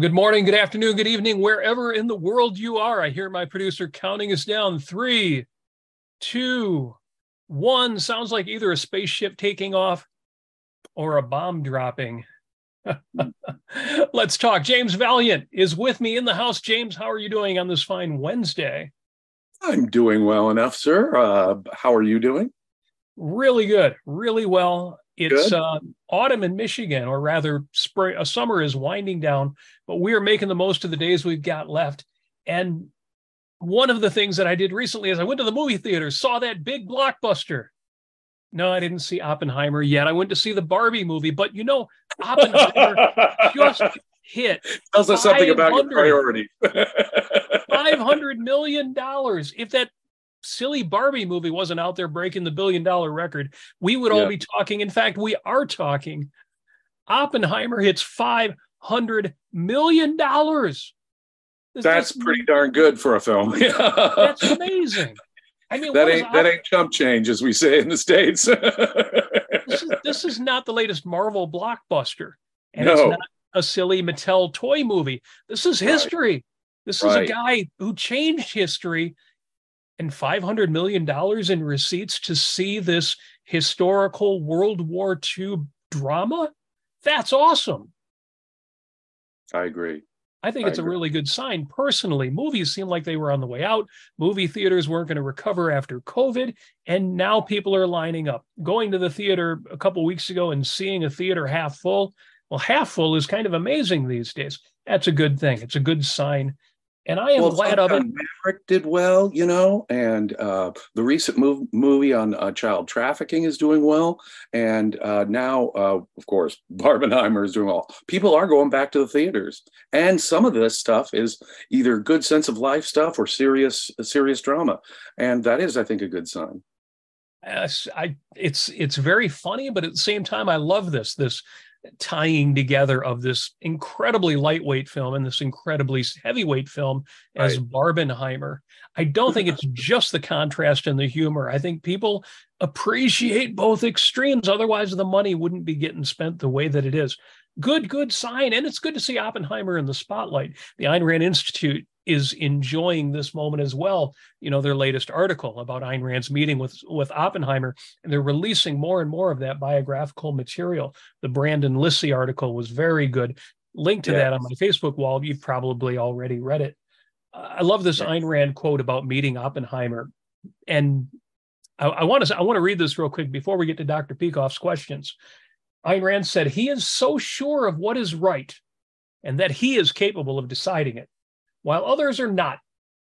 Well, good morning, good afternoon, good evening, wherever in the world you are. I hear my producer counting us down. 3, 2, 1. Sounds like either a spaceship taking off or a bomb dropping. Let's talk. James Valiant is with me in the house. James, how are you doing on this fine Wednesday? I'm doing well enough, sir. How are you doing? Really good, really well. It's autumn in Michigan, or rather spring. Summer is winding down, but we are making the most of the days we've got left. And one of the things that I did recently is I went to the movie theater, saw that big blockbuster. No, I didn't see Oppenheimer yet. I went to see the Barbie movie, but you know, Oppenheimer just hit. Tells us something about your priority. $500 million. If that silly Barbie movie wasn't out there breaking the $1 billion record, we would all be talking. In fact, we are talking. Oppenheimer hits $500 million. That's pretty darn good for a film. That's amazing. I mean, that ain't chump change, as we say in the States. This is not the latest Marvel blockbuster. And no. It's not a silly Mattel toy movie. This is history. This is a guy who changed history. And $500 million in receipts to see this historical World War II drama? That's awesome. I agree. I think it's a really good sign. Personally, movies seem like they were on the way out. Movie theaters weren't going to recover after COVID. And now people are lining up. Going to the theater a couple of weeks ago and seeing a theater half full. Well, half full is kind of amazing these days. That's a good thing. It's a good sign. And I am glad of it. Maverick did well, you know, and the recent movie on child trafficking is doing well. And now, of course, Barbenheimer is doing well. People are going back to the theaters. And some of this stuff is either good sense of life stuff or serious drama. And that is, I think, a good sign. It's very funny, but at the same time, I love this tying together of this incredibly lightweight film and this incredibly heavyweight film as Barbenheimer. I don't think it's just the contrast and the humor. I think people appreciate both extremes. Otherwise, the money wouldn't be getting spent the way that it is. Good sign. And it's good to see Oppenheimer in the spotlight. The Ayn Rand Institute is enjoying this moment as well. You know, their latest article about Ayn Rand's meeting with Oppenheimer, and they're releasing more and more of that biographical material. The Brandon Lissy article was very good. Link to that on my Facebook wall. You've probably already read it. I love this Ayn Rand quote about meeting Oppenheimer. And I want to read this real quick before we get to Dr. Peikoff's questions. Ayn Rand said, "He is so sure of what is right and that he is capable of deciding it, while others are not,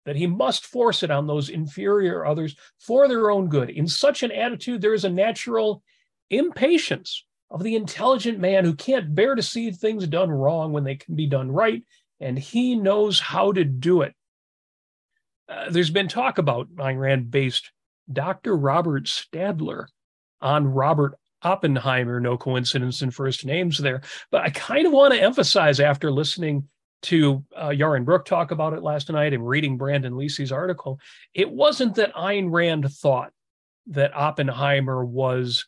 that he must force it on those inferior others for their own good. In such an attitude, there is a natural impatience of the intelligent man who can't bear to see things done wrong when they can be done right, and he knows how to do it." There's been talk about Ayn Rand-based Dr. Robert Stadler on Robert Oppenheimer, no coincidence in first names there, but I kind of want to emphasize after listening to Yaron Brook talk about it last night and reading Brandon Leacy's article, it wasn't that Ayn Rand thought that Oppenheimer was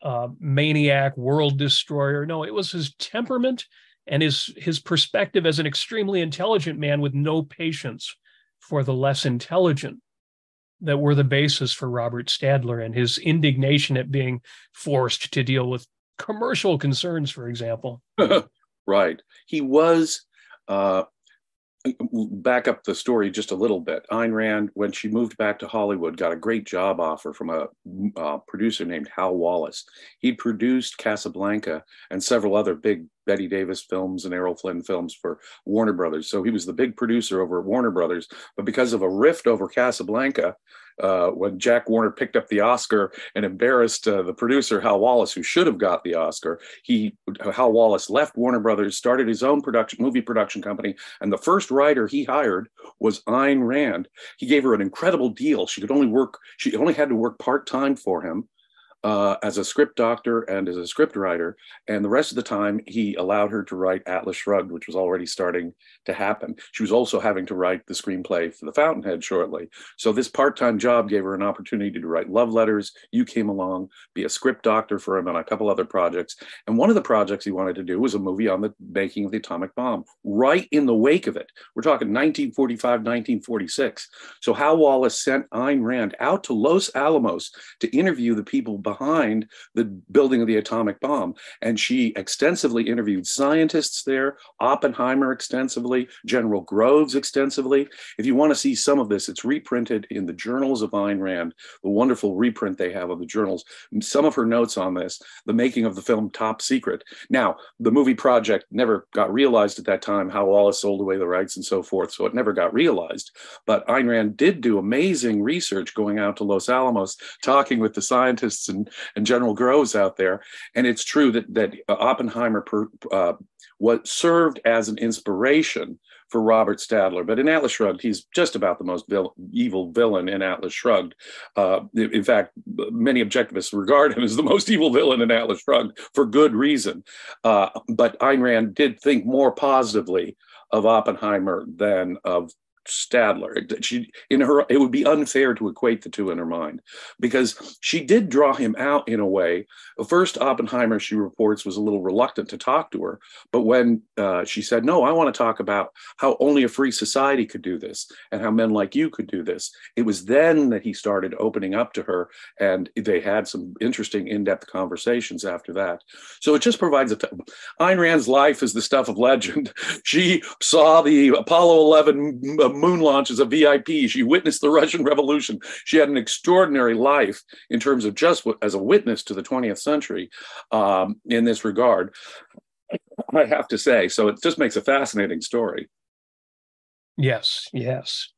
a maniac, world destroyer. No, it was his temperament and his perspective as an extremely intelligent man with no patience for the less intelligent that were the basis for Robert Stadler and his indignation at being forced to deal with commercial concerns, for example. Right. He was... back up the story just a little bit. Ayn Rand, when she moved back to Hollywood, got a great job offer from a producer named Hal Wallis. He produced Casablanca and several other big Betty Davis films and Errol Flynn films for Warner Brothers. So he was the big producer over at Warner Brothers. But because of a rift over Casablanca, when Jack Warner picked up the Oscar and embarrassed the producer, Hal Wallis, who should have got the Oscar, Hal Wallis left Warner Brothers, started his own movie production company, and the first writer he hired was Ayn Rand. He gave her an incredible deal. She only had to work part-time for him. as a script doctor and as a script writer. And the rest of the time, he allowed her to write Atlas Shrugged, which was already starting to happen. She was also having to write the screenplay for The Fountainhead shortly. So this part-time job gave her an opportunity to write Love Letters. You came along, be a script doctor for him, and a couple other projects. And one of the projects he wanted to do was a movie on the making of the atomic bomb, right in the wake of it. We're talking 1945, 1946. So Hal Wallis sent Ayn Rand out to Los Alamos to interview the people behind the building of the atomic bomb. And she extensively interviewed scientists there, Oppenheimer extensively, General Groves extensively. If you want to see some of this, it's reprinted in the Journals of Ayn Rand, the wonderful reprint they have of the journals. Some of her notes on this, the making of the film Top Secret. Now, the movie project never got realized at that time. Hal Wallis sold away the rights and so forth, so it never got realized. But Ayn Rand did do amazing research going out to Los Alamos, talking with the scientists and General Groves out there. And it's true that Oppenheimer served as an inspiration for Robert Stadler. But in Atlas Shrugged, he's just about the most evil villain in Atlas Shrugged. In fact, many objectivists regard him as the most evil villain in Atlas Shrugged for good reason. But Ayn Rand did think more positively of Oppenheimer than of Stadler. It would be unfair to equate the two in her mind, because she did draw him out in a way. First, Oppenheimer, she reports, was a little reluctant to talk to her, but when she said, no, I want to talk about how only a free society could do this and how men like you could do this, it was then that he started opening up to her, and they had some interesting in-depth conversations after that. So it just provides Ayn Rand's life is the stuff of legend. She saw the Apollo 11 moon launch as a VIP. She witnessed the Russian Revolution. She had an extraordinary life in terms of just as a witness to the 20th century in this regard, I have to say. So it just makes a fascinating story. Yes, yes.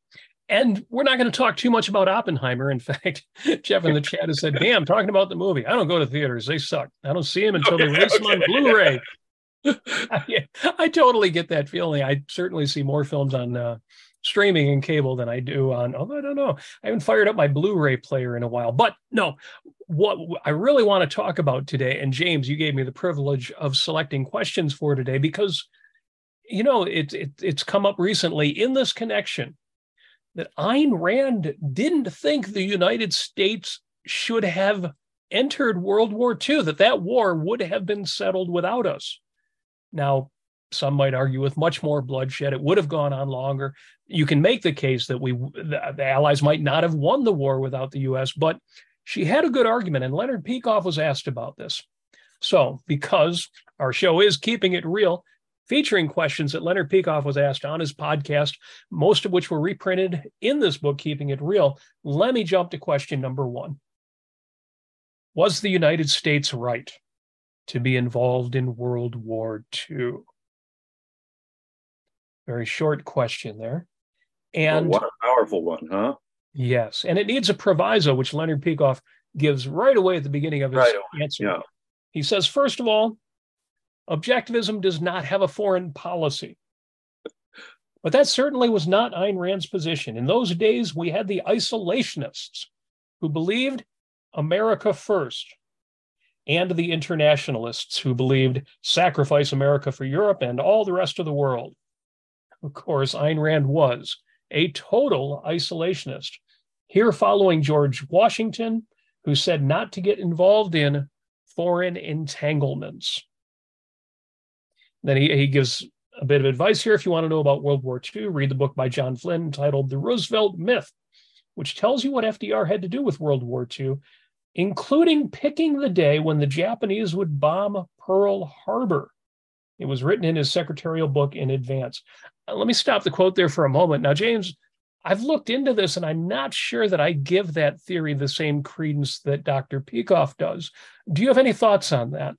And we're not going to talk too much about Oppenheimer. In fact, Jeff in the chat has said, damn, talking about the movie. I don't go to theaters. They suck. I don't see them until they release them on Blu-ray. I totally get that feeling. I certainly see more films on streaming and cable than I do on, I don't know. I haven't fired up my Blu-ray player in a while. But no, what I really want to talk about today, and James, you gave me the privilege of selecting questions for today, because, you know, it's come up recently in this connection that Ayn Rand didn't think the United States should have entered World War II, that war would have been settled without us. Now, some might argue with much more bloodshed, it would have gone on longer. You can make the case that the Allies might not have won the war without the U.S., but she had a good argument, and Leonard Peikoff was asked about this. So, because our show is Keeping It Real, featuring questions that Leonard Peikoff was asked on his podcast, most of which were reprinted in this book, Keeping It Real, let me jump to question number one. Was the United States right to be involved in World War II? Very short question there. And what a powerful one, huh? Yes. And it needs a proviso, which Leonard Peikoff gives right away at the beginning of his answer. Yeah. He says, first of all, objectivism does not have a foreign policy. But that certainly was not Ayn Rand's position. In those days, we had the isolationists who believed America first, and the internationalists who believed sacrifice America for Europe and all the rest of the world. Of course, Ayn Rand was a total isolationist, here following George Washington, who said not to get involved in foreign entanglements. Then he gives a bit of advice here. If you want to know about World War II, read the book by John Flynn titled The Roosevelt Myth, which tells you what FDR had to do with World War II, including picking the day when the Japanese would bomb Pearl Harbor. It was written in his secretarial book in advance. Let me stop the quote there for a moment. Now, James, I've looked into this, and I'm not sure that I give that theory the same credence that Dr. Peikoff does. Do you have any thoughts on that?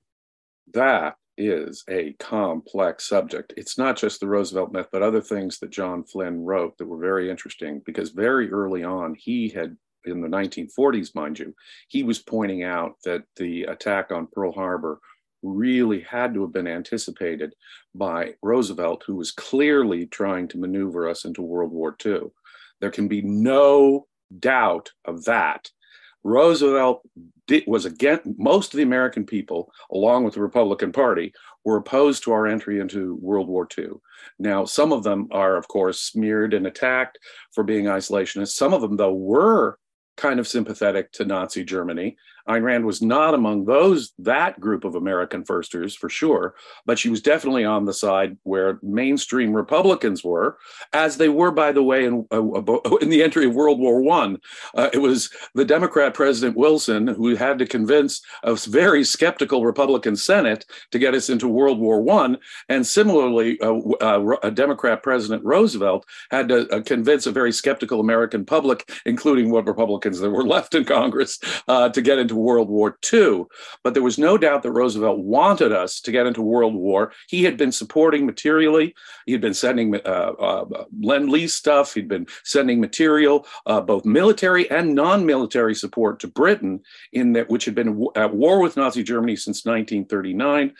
That is a complex subject. It's not just the Roosevelt myth, but other things that John Flynn wrote that were very interesting, because very early on, he had, in the 1940s, mind you, he was pointing out that the attack on Pearl Harbor really had to have been anticipated by Roosevelt, who was clearly trying to maneuver us into World War II. There can be no doubt of that. Roosevelt was against, most of the American people, along with the Republican Party, were opposed to our entry into World War II. Now, some of them are, of course, smeared and attacked for being isolationists. Some of them, though, were kind of sympathetic to Nazi Germany. Ayn Rand was not among that group of American firsters, for sure, but she was definitely on the side where mainstream Republicans were, as they were, by the way, in the entry of World War I. It was the Democrat President Wilson who had to convince a very skeptical Republican Senate to get us into World War I, and similarly, a Democrat President Roosevelt had to convince a very skeptical American public, including what Republicans that were left in Congress, to get into World War II. But there was no doubt that Roosevelt wanted us to get into World War. He had been supporting materially. He had been sending Lend-Lease stuff. He'd been sending material, both military and non-military support to Britain, in that which had been at war with Nazi Germany since 1939.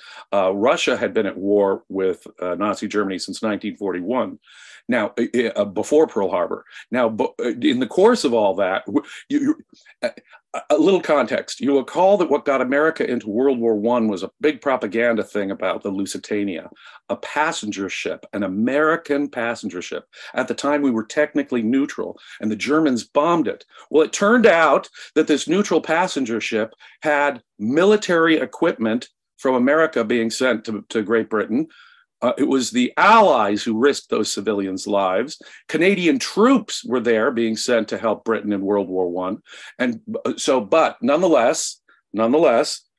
Russia had been at war with Nazi Germany since 1941. Now, before Pearl Harbor. Now, in the course of all that, a little context. You'll recall that what got America into World War I was a big propaganda thing about the Lusitania, a passenger ship, an American passenger ship. At the time, we were technically neutral, and the Germans bombed it. Well, it turned out that this neutral passenger ship had military equipment from America being sent to Great Britain. It was the Allies who risked those civilians' lives. Canadian troops were there being sent to help Britain in World War I. And so, but nonetheless, that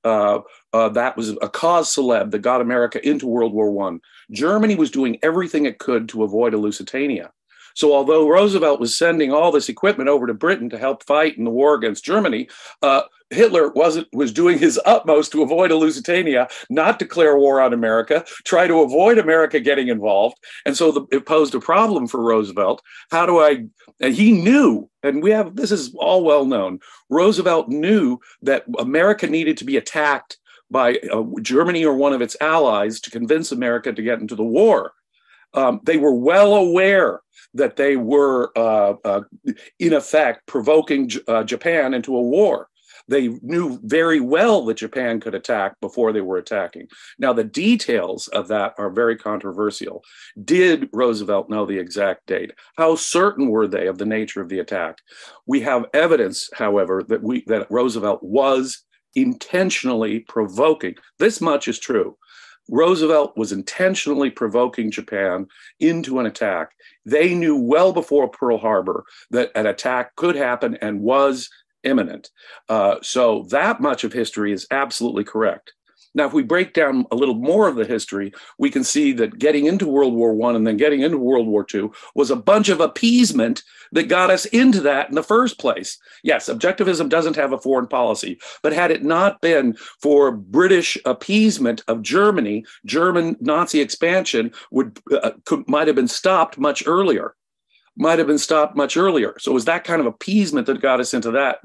was a cause celeb that got America into World War I. Germany was doing everything it could to avoid a Lusitania. So although Roosevelt was sending all this equipment over to Britain to help fight in the war against Germany, Hitler was doing his utmost to avoid a Lusitania, not declare war on America, try to avoid America getting involved. And so it posed a problem for Roosevelt. He knew, and this is all well known, Roosevelt knew that America needed to be attacked by Germany or one of its allies to convince America to get into the war. They were well aware that they were, in effect, provoking Japan into a war. They knew very well that Japan could attack before they were attacking. Now, the details of that are very controversial. Did Roosevelt know the exact date? How certain were they of the nature of the attack? We have evidence, however, that Roosevelt was intentionally provoking. This much is true. Roosevelt was intentionally provoking Japan into an attack. They knew well before Pearl Harbor that an attack could happen and was imminent. So that much of history is absolutely correct. Now, if we break down a little more of the history, we can see that getting into World War I and then getting into World War II was a bunch of appeasement that got us into that in the first place. Yes, objectivism doesn't have a foreign policy, but had it not been for British appeasement of Germany, German Nazi expansion might have been stopped much earlier. So it was that kind of appeasement that got us into that.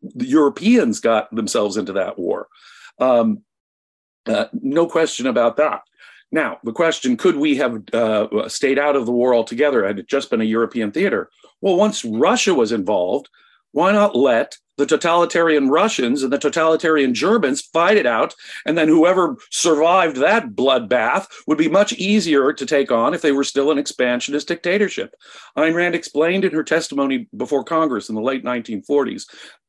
The Europeans got themselves into that war. No question about that. Now, the question, could we have stayed out of the war altogether? Had it just been a European theater? Well, once Russia was involved, why not let the totalitarian Russians and the totalitarian Germans fight it out? And then whoever survived that bloodbath would be much easier to take on if they were still an expansionist dictatorship. Ayn Rand explained in her testimony before Congress in the late 1940s,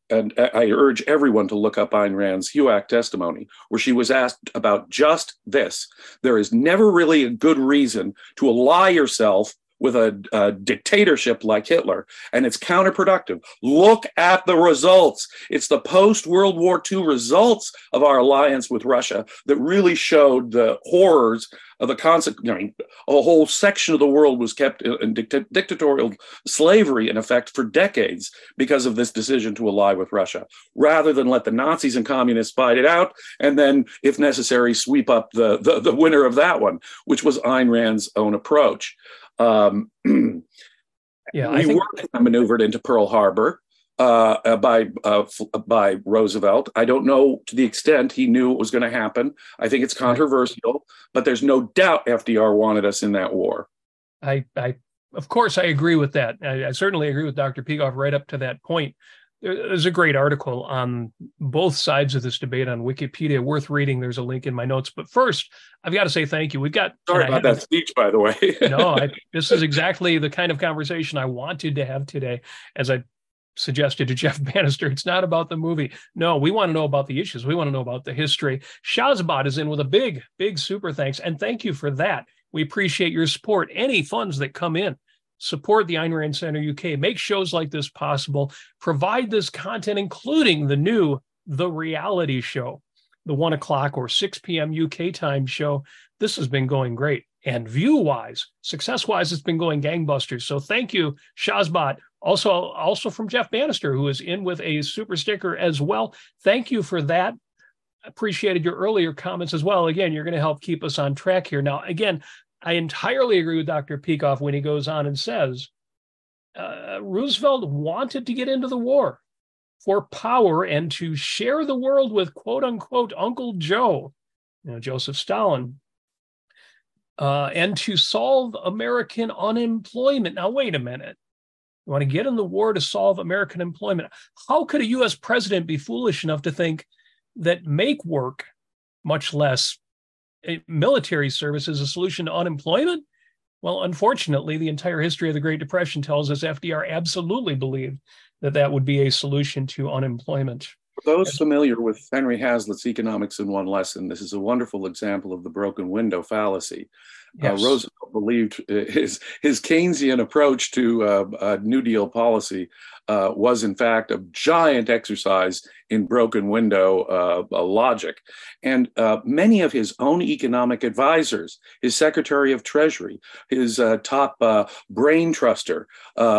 and I urge everyone to look up Ayn Rand's HUAC testimony, where she was asked about just this. There is never really a good reason to ally yourself with a dictatorship like Hitler, and it's counterproductive. Look at the results. It's the post-World War II results of our alliance with Russia that really showed the horrors of the consequence. I mean, a whole section of the world was kept in dictatorial slavery, in effect, for decades because of this decision to ally with Russia, rather than let the Nazis and communists fight it out, and then, if necessary, sweep up the winner of that one, which was Ayn Rand's own approach. We were maneuvered into Pearl Harbor by Roosevelt. I don't know to the extent he knew it was going to happen. I think it's controversial, but there's no doubt FDR wanted us in that war. I of course, I agree with that. I certainly agree with Dr. Peikoff right up to that point. There's a great article on both sides of this debate on Wikipedia, worth reading. There's a link in my notes. But first, I've got to say thank you. We've got... Sorry about that speech, by the way. This is exactly the kind of conversation I wanted to have today. As I suggested to Jeff Bannister, it's not about the movie. No, we want to know about the issues. We want to know about the history. Shazbot is in with a big, big super thanks. And thank you for that. We appreciate your support. Any funds that come in, support the Ayn Rand Center UK, make shows like this possible, provide this content, including the new The Reality Show, the 1 o'clock or 6 p.m. UK time show. This has been going great. And view-wise, success-wise, it's been going gangbusters. So thank you, Shazbot. Also from Jeff Bannister, who is in with a super sticker as well. Thank you for that. Appreciated your earlier comments as well. Again, you're going to help keep us on track here. Now, again, I entirely agree with Dr. Peikoff when he goes on and says, Roosevelt wanted to get into the war for power and to share the world with, quote unquote, Uncle Joe, Joseph Stalin, and to solve American unemployment. Now, wait a minute. You want to get in the war to solve American employment. How could a U.S. president be foolish enough to think that make work, much less military service, is a solution to unemployment? Well, unfortunately, the entire history of the Great Depression tells us FDR absolutely believed that that would be a solution to unemployment. For those familiar with Henry Hazlitt's Economics in One Lesson, this is a wonderful example of the broken window fallacy. Yes. Roosevelt believed his Keynesian approach to New Deal policy was, in fact, a giant exercise in broken window logic. And many of his own economic advisors, his Secretary of Treasury, his top brain truster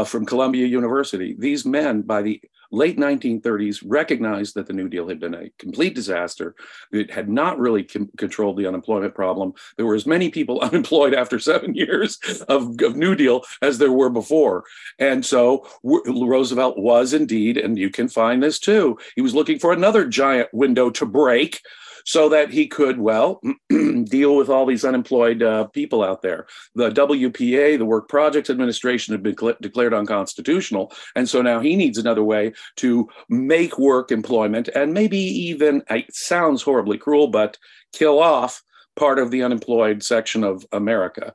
from Columbia University, these men by the late 1930s recognized that the New Deal had been a complete disaster. It had not really controlled the unemployment problem. There were as many people unemployed after 7 years of New Deal as there were before. And so Roosevelt was indeed, and you can find this too, he was looking for another giant window to break so that he could, well, deal with all these unemployed people out there. The WPA, the Work Projects Administration, had been declared unconstitutional. And so now he needs another way to make work employment and maybe even, it sounds horribly cruel, but kill off part of the unemployed section of America.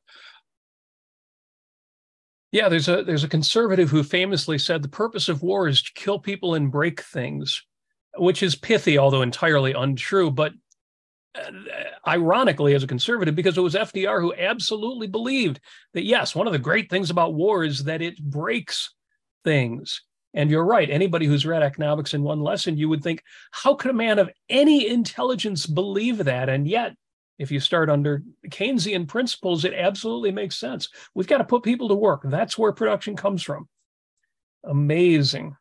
Yeah, there's a conservative who famously said the purpose of war is to kill people and break things, which is pithy, although entirely untrue. But ironically, as a conservative, because it was FDR who absolutely believed that, yes, one of the great things about war is that it breaks things. And you're right. Anybody who's read Economics in One Lesson, you would think, how could a man of any intelligence believe that? And yet, if you start under Keynesian principles, it absolutely makes sense. We've got to put people to work. That's where production comes from. Amazing.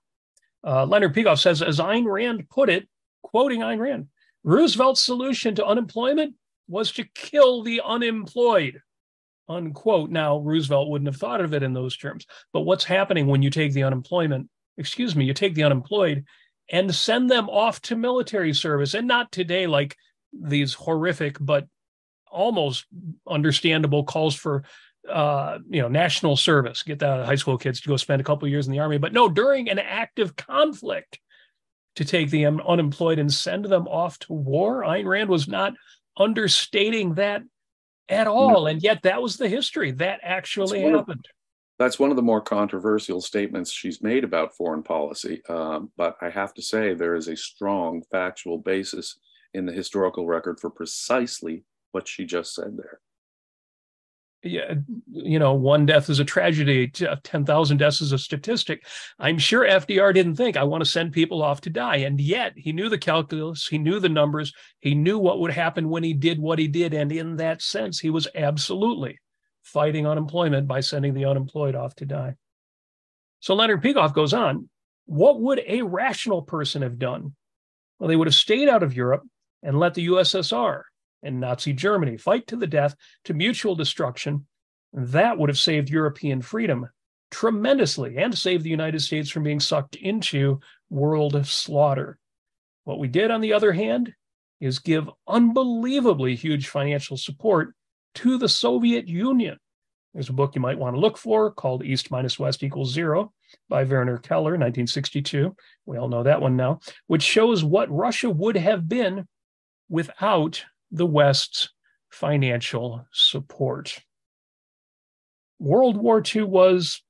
Leonard Peikoff says, as Ayn Rand put it, quoting Ayn Rand, Roosevelt's solution to unemployment was to kill the unemployed, unquote. Now, Roosevelt wouldn't have thought of it in those terms. But what's happening when you take the unemployed and send them off to military service? And not today like these horrific but almost understandable calls for national service, get the high school kids to go spend a couple of years in the army. But no, during an active conflict, to take the unemployed and send them off to war. Ayn Rand was not understating that at all. No. And yet that was the history. That actually happened. That's one of the more controversial statements she's made about foreign policy. But I have to say there is a strong factual basis in the historical record for precisely what she just said there. Yeah, one death is a tragedy, 10,000 deaths is a statistic. I'm sure FDR didn't think, I want to send people off to die. And yet he knew the calculus, he knew the numbers, he knew what would happen when he did what he did. And in that sense, he was absolutely fighting unemployment by sending the unemployed off to die. So Leonard Peikoff goes on, what would a rational person have done? Well, they would have stayed out of Europe and let the USSR and Nazi Germany fight to the death, to mutual destruction. That would have saved European freedom tremendously and saved the United States from being sucked into world slaughter. What we did, on the other hand, is give unbelievably huge financial support to the Soviet Union. There's a book you might want to look for called East Minus West Equals Zero. by Werner Keller, 1962. We all know that one now, which shows what Russia would have been without the West's financial support. World War II was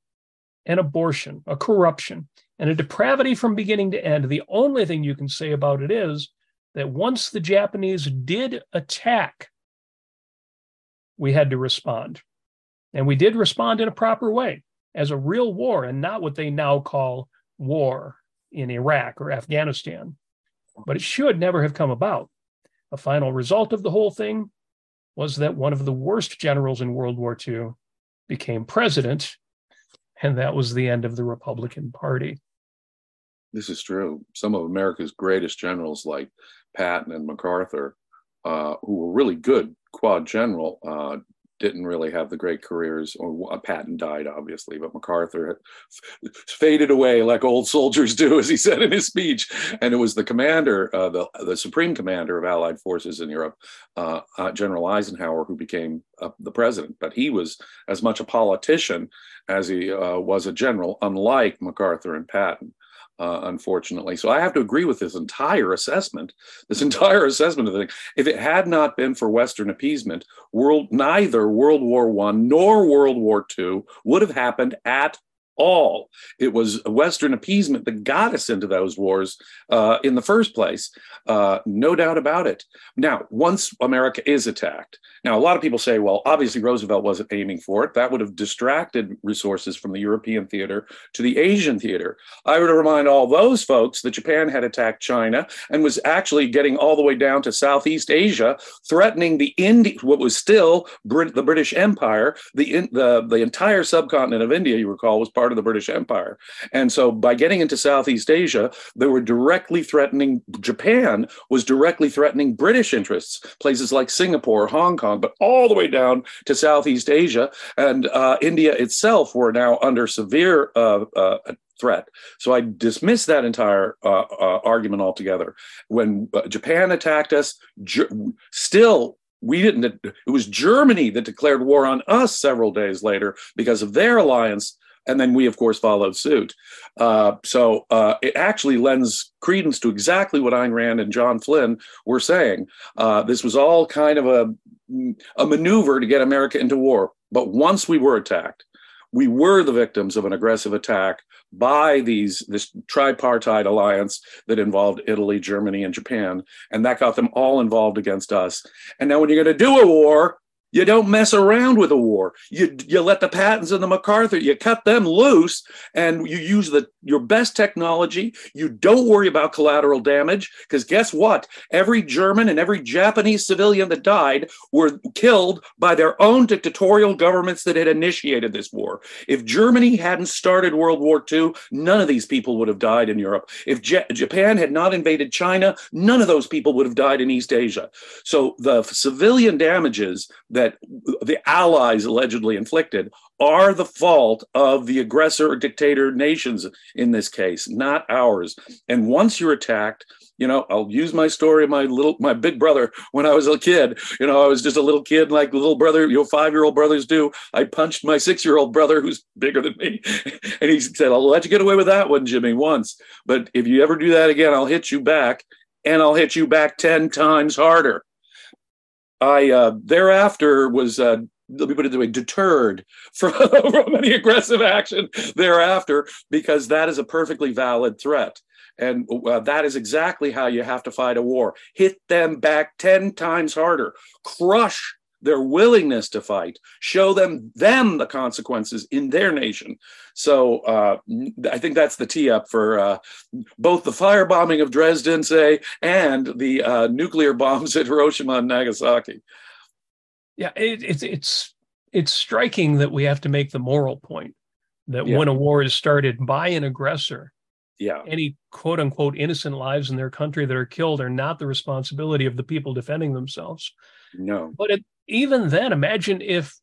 an abortion, a corruption, and a depravity from beginning to end. The only thing you can say about it is that once the Japanese did attack, we had to respond. And we did respond in a proper way, as a real war, and not what they now call war in Iraq or Afghanistan. But it should never have come about. A final result of the whole thing was that one of the worst generals in World War II became president, and that was the end of the Republican Party. This is true. Some of America's greatest generals, like Patton and MacArthur, who were really good quad general, didn't really have the great careers. Or Patton died, obviously, but MacArthur faded away like old soldiers do, as he said in his speech. And it was the commander, the supreme commander of Allied forces in Europe, General Eisenhower, who became the president. But he was as much a politician as he was a general, unlike MacArthur and Patton. Unfortunately. So I have to agree with this entire assessment of the thing. If it had not been for Western appeasement, neither World War I nor World War II would have happened at all. It was Western appeasement that got us into those wars in the first place, no doubt about it. Now, once America is attacked, now a lot of people say, well, obviously Roosevelt wasn't aiming for it. That would have distracted resources from the European theater to the Asian theater. I would remind all those folks that Japan had attacked China and was actually getting all the way down to Southeast Asia, threatening the what was still the British Empire. The entire subcontinent of India, you recall, was part of the British Empire. And so by getting into Southeast Asia, Japan was directly threatening British interests, places like Singapore, Hong Kong, but all the way down to Southeast Asia. And India itself were now under severe threat. So I dismissed that entire argument altogether. When Japan attacked us, it was Germany that declared war on us several days later because of their alliance. And then we, of course, followed suit. So it actually lends credence to exactly what Ayn Rand and John Flynn were saying. This was all kind of a maneuver to get America into war. But once we were attacked, we were the victims of an aggressive attack by this tripartite alliance that involved Italy, Germany, and Japan. And that got them all involved against us. And now when you're going to do a war, you don't mess around with a war. You let the Pattons and the MacArthur, you cut them loose, and you use your best technology. You don't worry about collateral damage, because guess what? Every German and every Japanese civilian that died were killed by their own dictatorial governments that had initiated this war. If Germany hadn't started World War II, none of these people would have died in Europe. If Japan had not invaded China, none of those people would have died in East Asia. So the civilian damages that the Allies allegedly inflicted are the fault of the aggressor or dictator nations in this case, not ours. And once you're attacked, I'll use my story of my big brother when I was a kid. I was just a little kid, like little brother, 5-year-old brothers do. I punched my 6-year-old brother, who's bigger than me. And he said, I'll let you get away with that one, Jimmy, once. But if you ever do that again, I'll hit you back, and I'll hit you back 10 times harder. I thereafter was, let me put it this way, deterred from any aggressive action thereafter, because that is a perfectly valid threat. And that is exactly how you have to fight a war. Hit them back 10 times harder. Crush their willingness to fight. Show them the consequences in their nation. So I think that's the tee up for both the firebombing of Dresden, say, and the nuclear bombs at Hiroshima and Nagasaki. Yeah, it's striking that we have to make the moral point that when a war is started by an aggressor, any quote unquote innocent lives in their country that are killed are not the responsibility of the people defending themselves. No. But even then, imagine if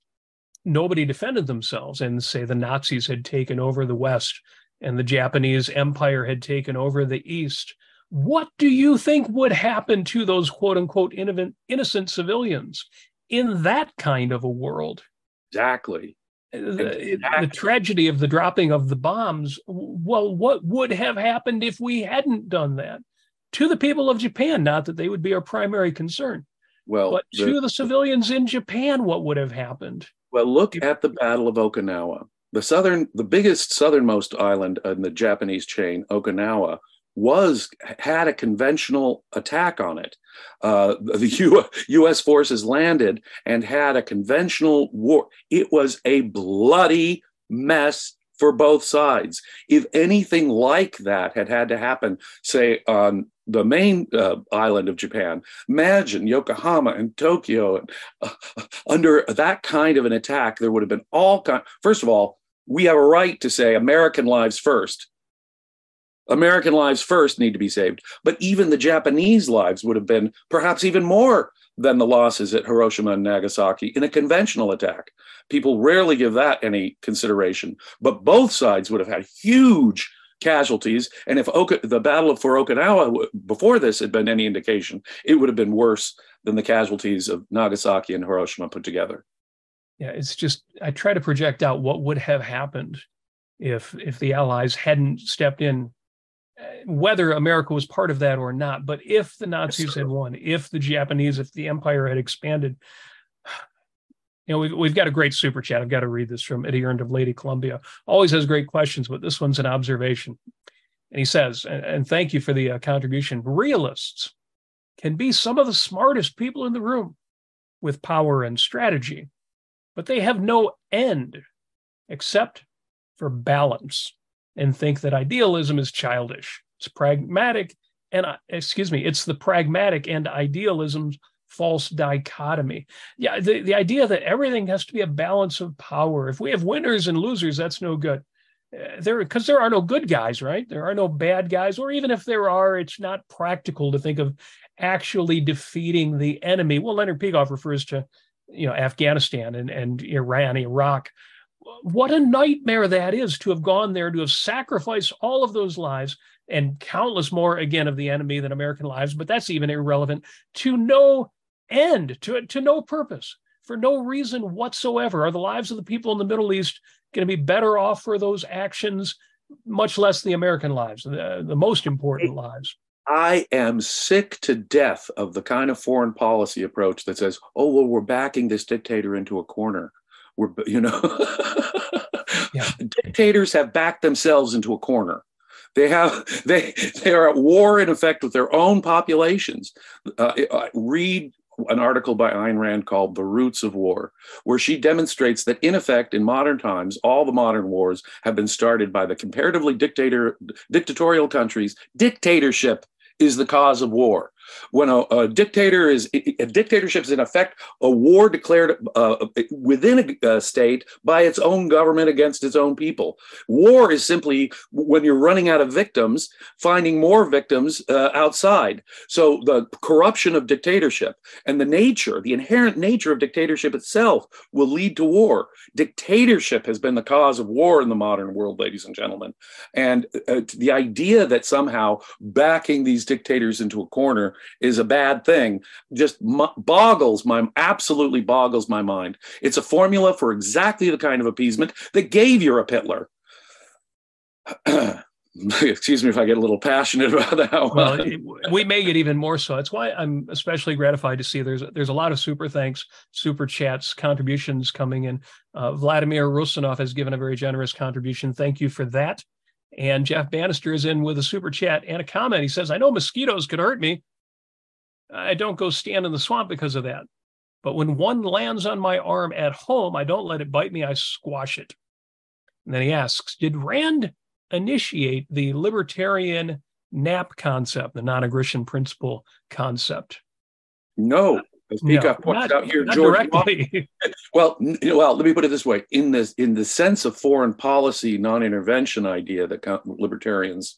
nobody defended themselves and, say, the Nazis had taken over the West and the Japanese Empire had taken over the East. What do you think would happen to those, quote unquote, innocent civilians in that kind of a world? Exactly. the tragedy of the dropping of the bombs, well, what would have happened if we hadn't done that? To the people of Japan, not that they would be our primary concern, well, but to the civilians in Japan, what would have happened? Well, look at the Battle of Okinawa. The biggest southernmost island in the Japanese chain, Okinawa, had a conventional attack on it. The U.S. forces landed and had a conventional war. It was a bloody mess for both sides. If anything like that had to happen, say on the main island of Japan, imagine Yokohama and Tokyo. Under that kind of an attack, there would have been all kinds. First of all, we have a right to say American lives first. American lives first need to be saved. But even the Japanese lives would have been perhaps even more than the losses at Hiroshima and Nagasaki in a conventional attack. People rarely give that any consideration, but both sides would have had huge casualties. And if the Battle for Okinawa before this had been any indication, it would have been worse than the casualties of Nagasaki and Hiroshima put together. Yeah, it's just, I try to project out what would have happened if the Allies hadn't stepped in, whether America was part of that or not. But if the Nazis had won, if the Japanese, if the empire had expanded, you know, we've got a great super chat. I've got to read this from Eddie Earned of Lady Columbia. Always has great questions, but this one's an observation. And he says, and thank you for the contribution, realists can be some of the smartest people in the room with power and strategy, but they have no end except for balance, and think that idealism is childish. It's pragmatic and, it's the pragmatic and idealism's false dichotomy. Yeah, the idea that everything has to be a balance of power. If we have winners and losers, that's no good. Because there are no good guys, right? There are no bad guys, or even if there are, it's not practical to think of actually defeating the enemy. Well, Leonard Peikoff refers to, Afghanistan and Iran, Iraq. What a nightmare that is, to have gone there, to have sacrificed all of those lives and countless more, again, of the enemy than American lives. But that's even irrelevant, to no end, to no purpose, for no reason whatsoever. Are the lives of the people in the Middle East going to be better off for those actions, much less the American lives, the most important lives? I am sick to death of the kind of foreign policy approach that says, oh, well, we're backing this dictator into a corner. Yeah. Dictators have backed themselves into a corner. They are at war, in effect, with their own populations. Read an article by Ayn Rand called The Roots of War, where she demonstrates that, in effect, in modern times, all the modern wars have been started by the comparatively dictatorial countries. Dictatorship is the cause of war. When a dictatorship is in effect a war declared within a state by its own government against its own people. War is simply when you're running out of victims, finding more victims outside. So the corruption of dictatorship and the inherent nature of dictatorship itself will lead to war. Dictatorship has been the cause of war in the modern world, ladies and gentlemen. And the idea that somehow backing these dictators into a corner is a bad thing just absolutely boggles my mind. It's a formula for exactly the kind of appeasement that gave Europe Hitler. Excuse me if I get a little passionate about that one. Well, we may get even more so. That's why I'm especially gratified to see there's a lot of super thanks, super chats, contributions coming in. Vladimir Rusanov has given a very generous contribution. Thank you for that. And Jeff Bannister is in with a super chat and a comment. He says, I know mosquitoes could hurt me. I don't go stand in the swamp because of that. But when one lands on my arm at home, I don't let it bite me. I squash it. And then he asks, did Rand initiate the libertarian NAP concept, the non-aggression principle concept? No. As Peikoff points out here, George Washington, well, let me put it this way. In the sense of foreign policy, non-intervention idea that libertarians,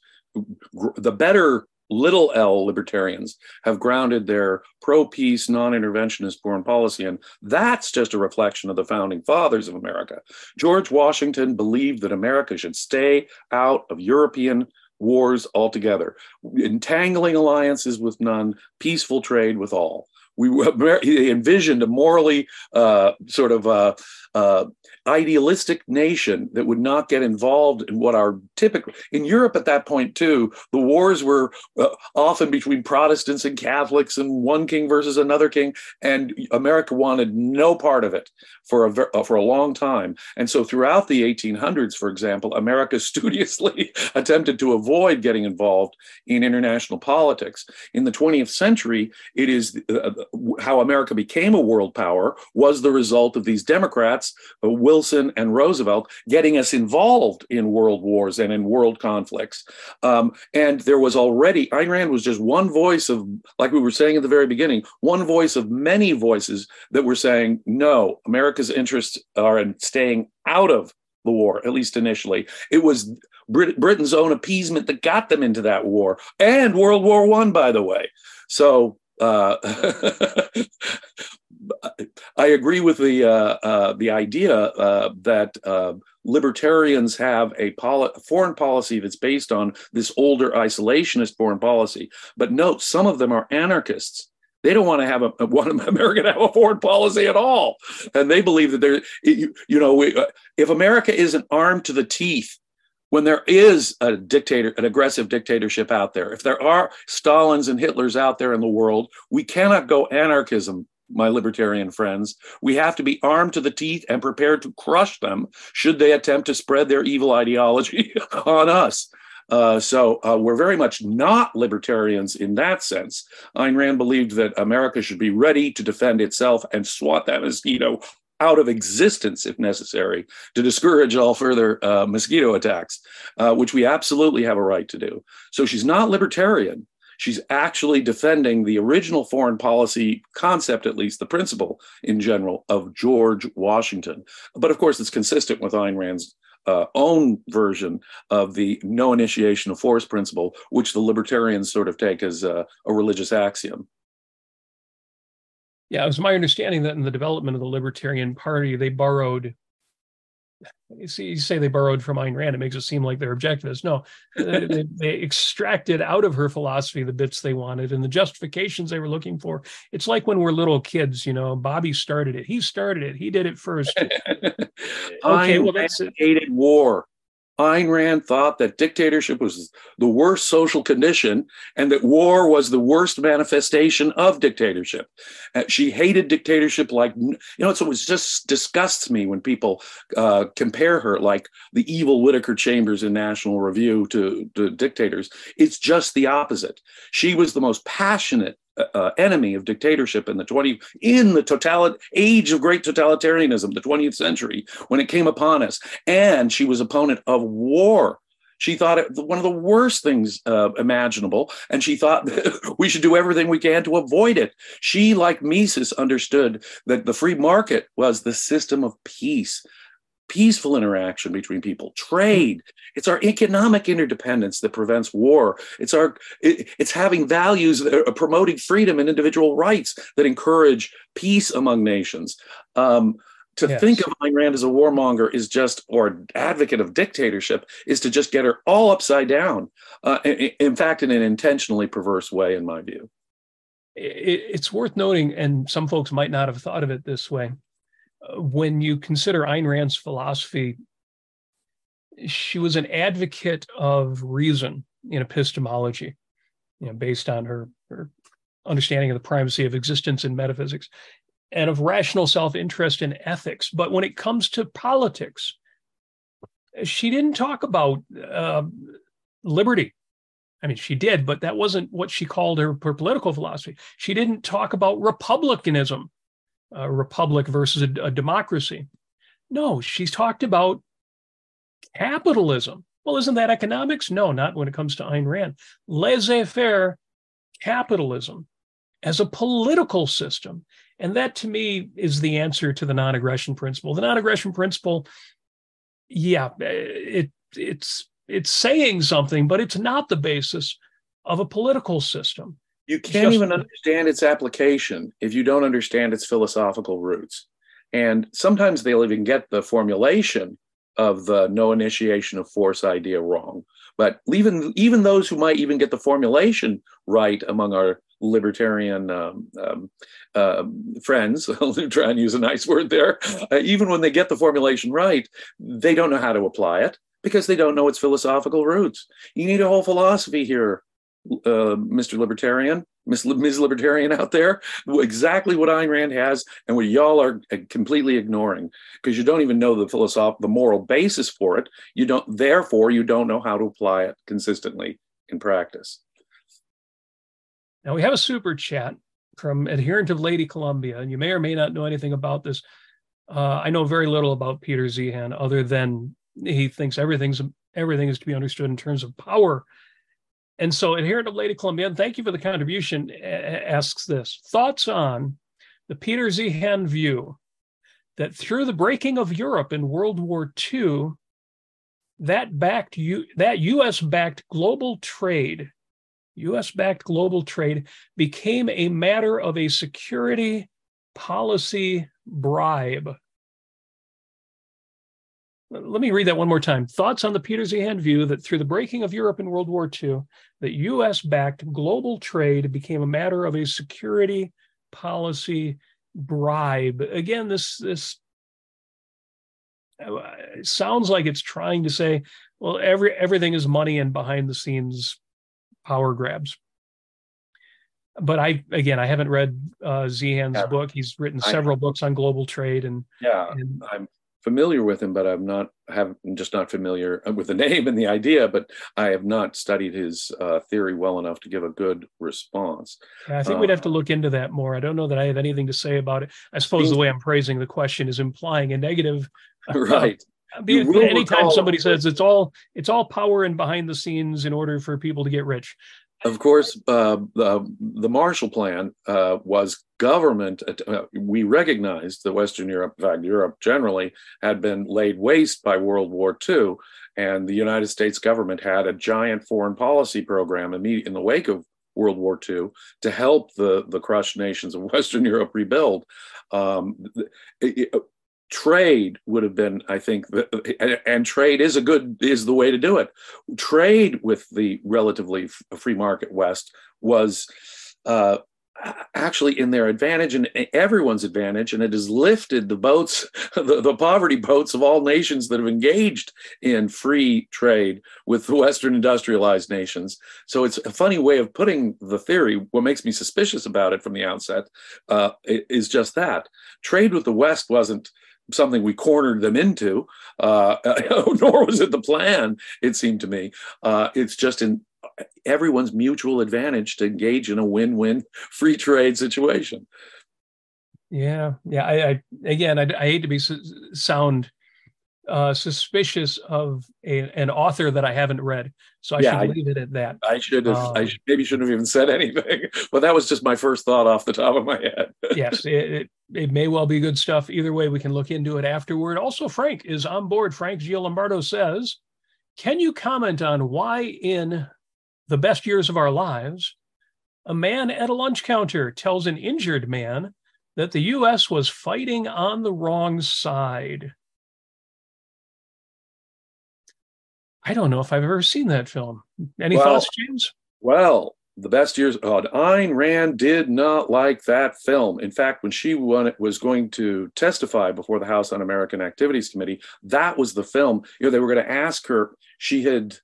the better little L libertarians, have grounded their pro-peace, non-interventionist foreign policy. And that's just a reflection of the founding fathers of America. George Washington believed that America should stay out of European wars altogether, entangling alliances with none, peaceful trade with all. He envisioned a morally sort of idealistic nation that would not get involved in what are typical in Europe at that point too. The wars were often between Protestants and Catholics and one king versus another king, and America wanted no part of it for a long time. And so throughout the 1800s, for example, America studiously attempted to avoid getting involved in international politics. In the 20th century, it is how America became a world power was the result of these Democrats, Wilson and Roosevelt, getting us involved in world wars and in world conflicts. And there was already, Ayn Rand was just one voice of, like we were saying at the very beginning, one voice of many voices that were saying, no, America's interests are in staying out of the war, at least initially. It was Britain's own appeasement that got them into that war, and World War I, by the way. So I agree with the idea that libertarians have a foreign policy that's based on this older isolationist foreign policy. But note, some of them are anarchists. They don't want to have want America to have a foreign policy at all, and they believe that there. If America isn't armed to the teeth when there is a dictator, an aggressive dictatorship out there, if there are Stalins and Hitlers out there in the world, we cannot go anarchism, my libertarian friends. We have to be armed to the teeth and prepared to crush them should they attempt to spread their evil ideology on us. So we're very much not libertarians in that sense. Ayn Rand believed that America should be ready to defend itself and swat that mosquito out of existence, if necessary, to discourage all further mosquito attacks, which we absolutely have a right to do. So she's not libertarian. She's actually defending the original foreign policy concept, at least the principle in general, of George Washington. But of course, it's consistent with Ayn Rand's own version of the no initiation of force principle, which the libertarians sort of take as a religious axiom. Yeah, it was my understanding that in the development of the Libertarian Party, they borrowed. You say they borrowed from Ayn Rand, it makes it seem like they're objectivists. No, they extracted out of her philosophy the bits they wanted and the justifications they were looking for. It's like when we're little kids, Bobby started it. He started it. He did it first. Okay, well, that's it. Ayn Rand hated war. Ayn Rand thought that dictatorship was the worst social condition and that war was the worst manifestation of dictatorship. She hated dictatorship so it just disgusts me when people compare her, like the evil Whittaker Chambers in National Review, to dictators. It's just the opposite. She was the most passionate enemy of dictatorship in the age of great totalitarianism, the 20th century, when it came upon us. And she was opponent of war. She thought it one of the worst things imaginable, and she thought that we should do everything we can to avoid it. She, like Mises, understood that the free market was the system of peace. Peaceful interaction between people, trade. It's our economic interdependence that prevents war. It's having values that are promoting freedom and individual rights that encourage peace among nations. Think of Ayn Rand as a warmonger or advocate of dictatorship is to just get her all upside down. In fact, in an intentionally perverse way, in my view. It's worth noting, and some folks might not have thought of it this way. When you consider Ayn Rand's philosophy, she was an advocate of reason in epistemology, based on her understanding of the primacy of existence in metaphysics and of rational self-interest in ethics. But when it comes to politics, she didn't talk about liberty. I mean, she did, but that wasn't what she called her political philosophy. She didn't talk about republicanism. A republic versus a democracy. No, she's talked about capitalism. Well, isn't that economics? No, not when it comes to Ayn Rand. Laissez-faire capitalism as a political system. And that, to me, is the answer to the non-aggression principle. The non-aggression principle, it's saying something, but it's not the basis of a political system. You can't even understand its application if you don't understand its philosophical roots. And sometimes they'll even get the formulation of the no initiation of force idea wrong. But even those who might even get the formulation right among our libertarian friends, I'll try and use a nice word there, even when they get the formulation right, they don't know how to apply it because they don't know its philosophical roots. You need a whole philosophy here, Mr. Libertarian, Ms. Libertarian out there, exactly what Ayn Rand has and what y'all are completely ignoring because you don't even know the moral basis for it. You don't, therefore, you don't know how to apply it consistently in practice. Now we have a super chat from Adherent of Lady Columbia, and you may or may not know anything about this. I know very little about Peter Zeihan other than he thinks everything is to be understood in terms of power. And so Adherent of Lady Columbia, thank you for the contribution, asks this, thoughts on the Peter Zeihan view that through the breaking of Europe in World War II, that U.S.-backed global trade, became a matter of a security policy bribe. Let me read that one more time. Thoughts on the Peter Zeihan view that through the breaking of Europe in World War II, that U.S.-backed global trade became a matter of a security policy bribe. Again, this sounds like it's trying to say, well, everything is money and behind-the-scenes power grabs. But I haven't read Zeihan's book. He's written several books on global trade, and I'm familiar with him, but I'm just not familiar with the name and the idea, but I have not studied his theory well enough to give a good response. Yeah, I think we'd have to look into that more. I don't know that I have anything to say about it. I suppose the way I'm phrasing the question is implying a negative. Right. Anytime somebody says it's all power and behind the scenes in order for people to get rich. Of course, the Marshall Plan was government. We recognized that Western Europe, in fact, Europe generally, had been laid waste by World War II, and the United States government had a giant foreign policy program in the wake of World War II to help the crushed nations of Western Europe rebuild. Trade would have been, I think, and trade is the way to do it. Trade with the relatively free market West was actually in their advantage and everyone's advantage, and it has lifted the boats, the poverty boats of all nations that have engaged in free trade with the Western industrialized nations. So it's a funny way of putting the theory. What makes me suspicious about it from the outset is just that. Trade with the West wasn't something we cornered them into, nor was it the plan, it seemed to me. It's just in everyone's mutual advantage to engage in a win-win free trade situation. Yeah. I hate to be sound suspicious of an author that I haven't read, so I should leave it at that. I shouldn't have even said anything. Well, that was just my first thought off the top of my head. Yes, it may well be good stuff. Either way, we can look into it afterward. Also, Frank is on board. Frank Giolombardo says, can you comment on why in The Best Years of Our Lives, a man at a lunch counter tells an injured man that the U.S. was fighting on the wrong side? I don't know if I've ever seen that film. Any thoughts, James? Well, The Best Years, Ayn Rand did not like that film. In fact, when she was going to testify before the House Un-American Activities Committee, that was the film. They were going to ask her. She had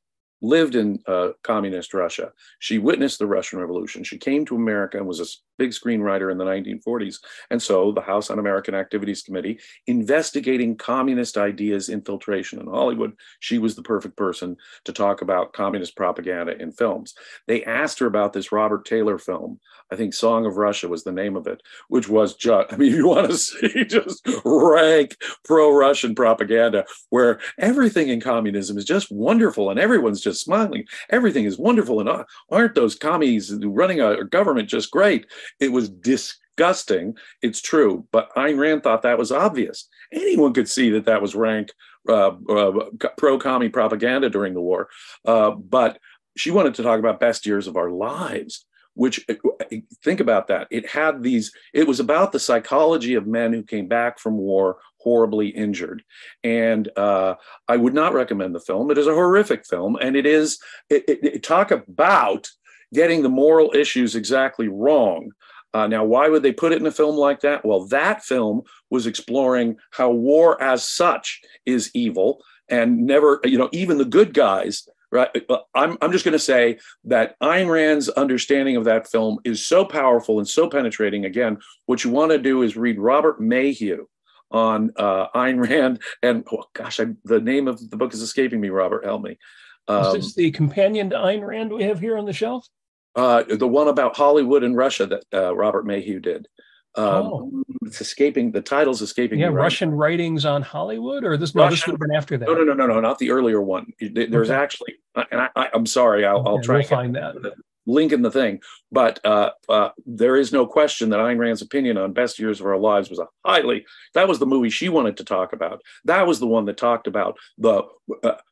lived in communist Russia. She witnessed the Russian Revolution. She came to America and was a big screenwriter in the 1940s. And so the House Un-American Activities Committee, investigating communist ideas infiltration in Hollywood, she was the perfect person to talk about communist propaganda in films. They asked her about this Robert Taylor film. I think Song of Russia was the name of it, which was you want to see just rank pro-Russian propaganda where everything in communism is just wonderful and everyone's just smiling. Everything is wonderful. And aren't those commies running a government just great? It was disgusting. It's true. But Ayn Rand thought that was obvious. Anyone could see that that was rank pro-commie propaganda during the war. But she wanted to talk about Best Years of Our Lives, which, think about that. It was about the psychology of men who came back from war horribly injured. And I would not recommend the film. It is a horrific film. And it talk about getting the moral issues exactly wrong. Now, why would they put it in a film like that? Well, that film was exploring how war as such is evil and never, you know, even the good guys, right? I'm just going to say that Ayn Rand's understanding of that film is so powerful and so penetrating. Again, what you want to do is read Robert Mayhew on Ayn Rand. And oh, gosh, the name of the book is escaping me, Robert, help me. Is this the companion to Ayn Rand we have here on the shelf? The one about Hollywood and Russia that Robert Mayhew did. It's escaping, the title's escaping. Yeah, me, right? Russian writings on Hollywood, or this? No, this would have been after that. No, not the earlier one. There's actually, and I'm sorry, I'll try to find that link in the thing. But there is no question that Ayn Rand's opinion on Best Years of Our Lives was that was the movie she wanted to talk about. That was the one that talked about the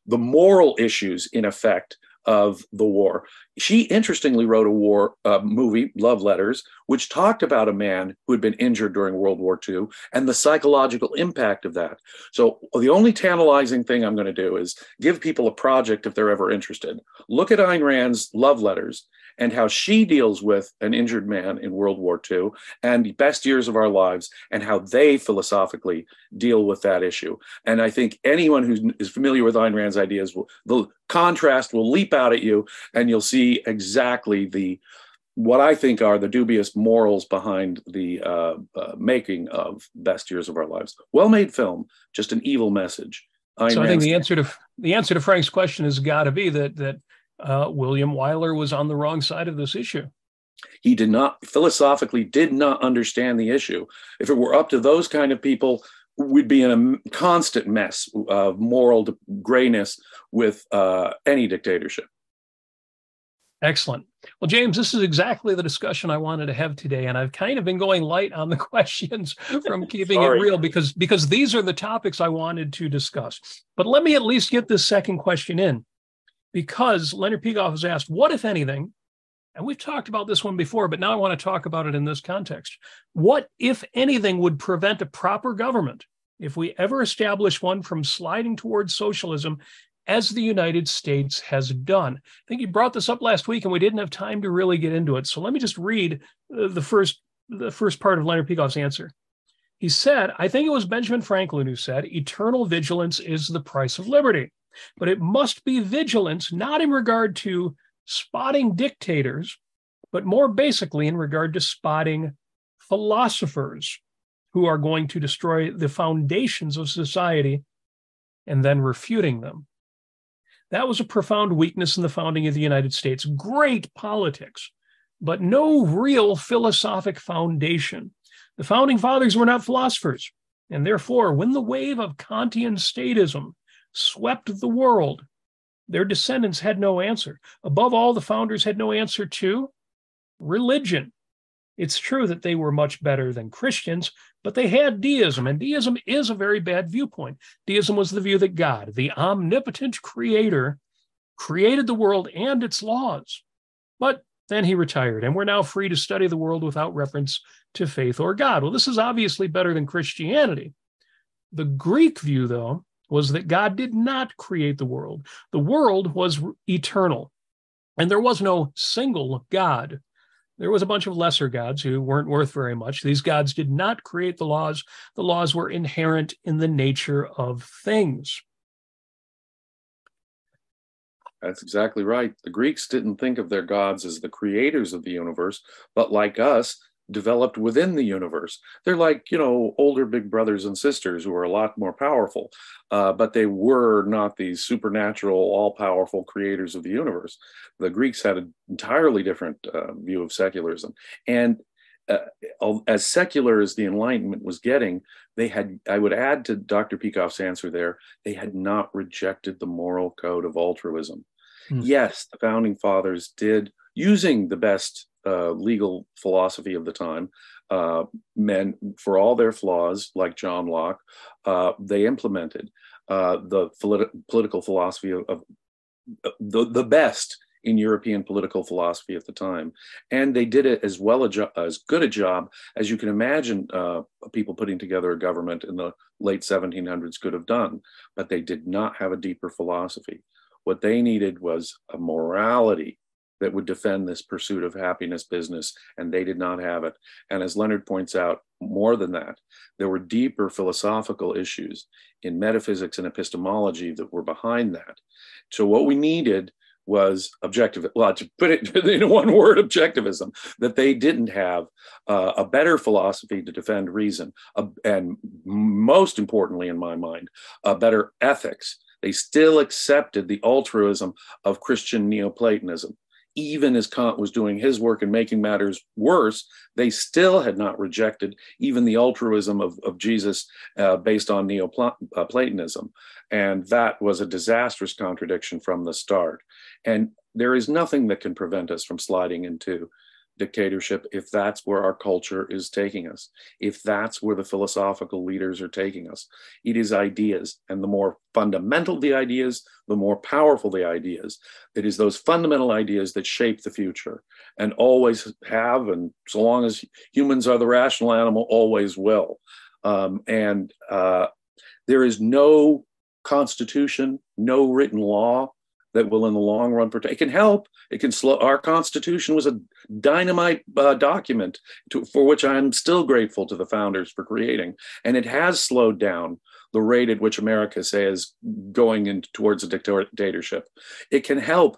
moral issues, in effect, of the war. She interestingly wrote a war movie, Love Letters, which talked about a man who had been injured during World War II and the psychological impact of that. So the only tantalizing thing I'm going to do is give people a project if they're ever interested. Look at Ayn Rand's Love Letters and how she deals with an injured man in World War II and the best years of our lives and how they philosophically deal with that issue. And I think anyone who is familiar with Ayn Rand's ideas, the contrast will leap out at you and you'll see exactly what I think are the dubious morals behind the making of Best Years of Our Lives. Well-made film, just an evil message. So I think the answer to Frank's question has got to be that William Wyler was on the wrong side of this issue. He philosophically did not understand the issue. If it were up to those kind of people, we'd be in a constant mess of moral grayness with any dictatorship. Excellent. Well, James, this is exactly the discussion I wanted to have today, and I've kind of been going light on the questions from Keeping It Real because these are the topics I wanted to discuss. But let me at least get this second question in, because Leonard Peikoff has asked, what, if anything, and we've talked about this one before, but now I want to talk about it in this context. What, if anything, would prevent a proper government, if we ever establish one, from sliding towards socialism, as the United States has done? I think you brought this up last week and we didn't have time to really get into it. So let me just read the first part of Leonard Peikoff's answer. He said, I think it was Benjamin Franklin who said, eternal vigilance is the price of liberty, but it must be vigilance not in regard to spotting dictators, but more basically in regard to spotting philosophers who are going to destroy the foundations of society and then refuting them. That was a profound weakness in the founding of the United States. Great politics, but no real philosophic foundation. The founding fathers were not philosophers, and therefore, when the wave of Kantian statism swept the world, their descendants had no answer. Above all, the founders had no answer to religion. It's true that they were much better than Christians, but they had deism, and deism is a very bad viewpoint. Deism was the view that God, the omnipotent creator, created the world and its laws, but then he retired, and we're now free to study the world without reference to faith or God. Well, this is obviously better than Christianity. The Greek view, though, was that God did not create the world. The world was eternal, and there was no single God. There was a bunch of lesser gods who weren't worth very much. These gods did not create the laws. The laws were inherent in the nature of things. That's exactly right. The Greeks didn't think of their gods as the creators of the universe, but like us, developed within the universe. They're like, you know, older big brothers and sisters who are a lot more powerful, but they were not these supernatural, all-powerful creators of the universe. The Greeks had an entirely different view of secularism. And as secular as the Enlightenment was getting, they had, I would add to Dr. Peikoff's answer there, they had not rejected the moral code of altruism. Mm. Yes, the Founding Fathers did, using the best legal philosophy of the time, men, for all their flaws, like John Locke, they implemented the political philosophy of the best in European political philosophy at the time. And they did it as well, as good a job as you can imagine people putting together a government in the late 1700s could have done, but they did not have a deeper philosophy. What they needed was a morality that would defend this pursuit of happiness business, and they did not have it. And as Leonard points out, more than that, there were deeper philosophical issues in metaphysics and epistemology that were behind that. So what we needed was objectivism. Well, to put it in one word, objectivism, that they didn't have, a better philosophy to defend reason, and most importantly, in my mind, a better ethics. They still accepted the altruism of Christian Neoplatonism. Even as Kant was doing his work and making matters worse, they still had not rejected even the altruism of Jesus based on Neoplatonism. And that was a disastrous contradiction from the start. And there is nothing that can prevent us from sliding into dictatorship if that's where our culture is taking us, if that's where the philosophical leaders are taking us. It is ideas, and the more fundamental the ideas, the more powerful the ideas. It is those fundamental ideas that shape the future and always have, and so long as humans are the rational animal, always will. There is no constitution, no written law that will in the long run protect. It can help, it can slow. Our Constitution was a dynamite document for which I'm still grateful to the founders for creating. And it has slowed down the rate at which America is going in towards a dictatorship. It can help,